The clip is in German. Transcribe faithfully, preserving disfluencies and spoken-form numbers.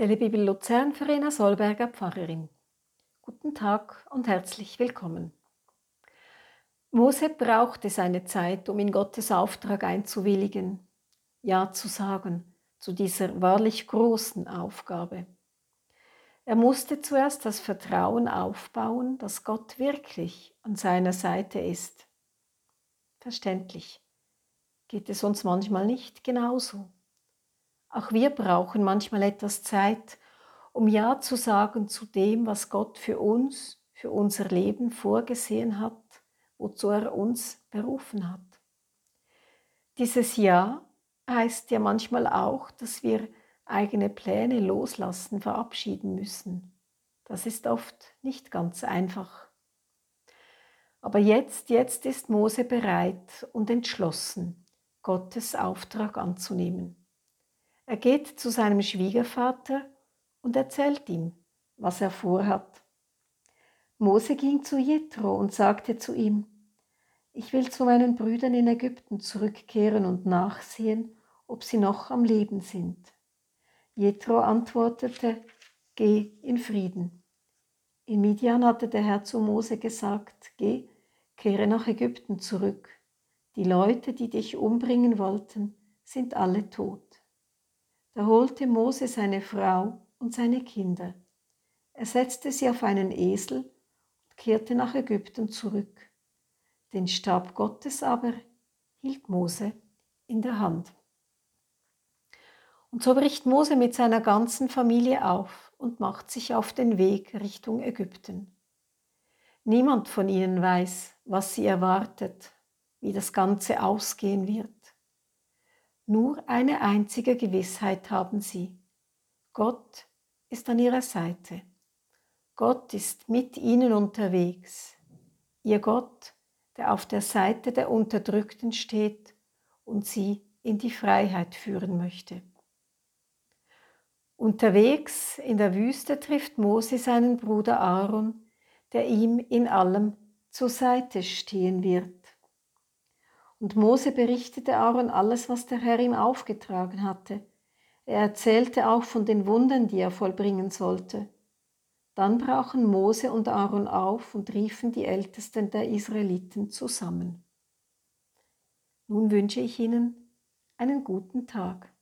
Telebibel Luzern, Verena Solberger, Pfarrerin. Guten Tag und herzlich willkommen. Mose brauchte seine Zeit, um in Gottes Auftrag einzuwilligen, Ja zu sagen zu dieser wahrlich großen Aufgabe. Er musste zuerst das Vertrauen aufbauen, dass Gott wirklich an seiner Seite ist. Verständlich, geht es uns manchmal nicht genauso. Auch wir brauchen manchmal etwas Zeit, um Ja zu sagen zu dem, was Gott für uns, für unser Leben vorgesehen hat, wozu er uns berufen hat. Dieses Ja heißt ja manchmal auch, dass wir eigene Pläne loslassen, verabschieden müssen. Das ist oft nicht ganz einfach. Aber jetzt, jetzt ist Mose bereit und entschlossen, Gottes Auftrag anzunehmen. Er geht zu seinem Schwiegervater und erzählt ihm, was er vorhat. Mose ging zu Jethro und sagte zu ihm: Ich will zu meinen Brüdern in Ägypten zurückkehren und nachsehen, ob sie noch am Leben sind. Jethro antwortete: Geh in Frieden. In Midian hatte der Herr zu Mose gesagt: Geh, kehre nach Ägypten zurück. Die Leute, die dich umbringen wollten, sind alle tot. Da holte Mose seine Frau und seine Kinder. Er setzte sie auf einen Esel und kehrte nach Ägypten zurück. Den Stab Gottes aber hielt Mose in der Hand. Und so bricht Mose mit seiner ganzen Familie auf und macht sich auf den Weg Richtung Ägypten. Niemand von ihnen weiß, was sie erwartet, wie das Ganze ausgehen wird. Nur eine einzige Gewissheit haben sie: Gott ist an ihrer Seite. Gott ist mit ihnen unterwegs. Ihr Gott, der auf der Seite der Unterdrückten steht und sie in die Freiheit führen möchte. Unterwegs in der Wüste trifft Mose seinen Bruder Aaron, der ihm in allem zur Seite stehen wird. Und Mose berichtete Aaron alles, was der Herr ihm aufgetragen hatte. Er erzählte auch von den Wundern, die er vollbringen sollte. Dann brachen Mose und Aaron auf und riefen die Ältesten der Israeliten zusammen. Nun wünsche ich Ihnen einen guten Tag.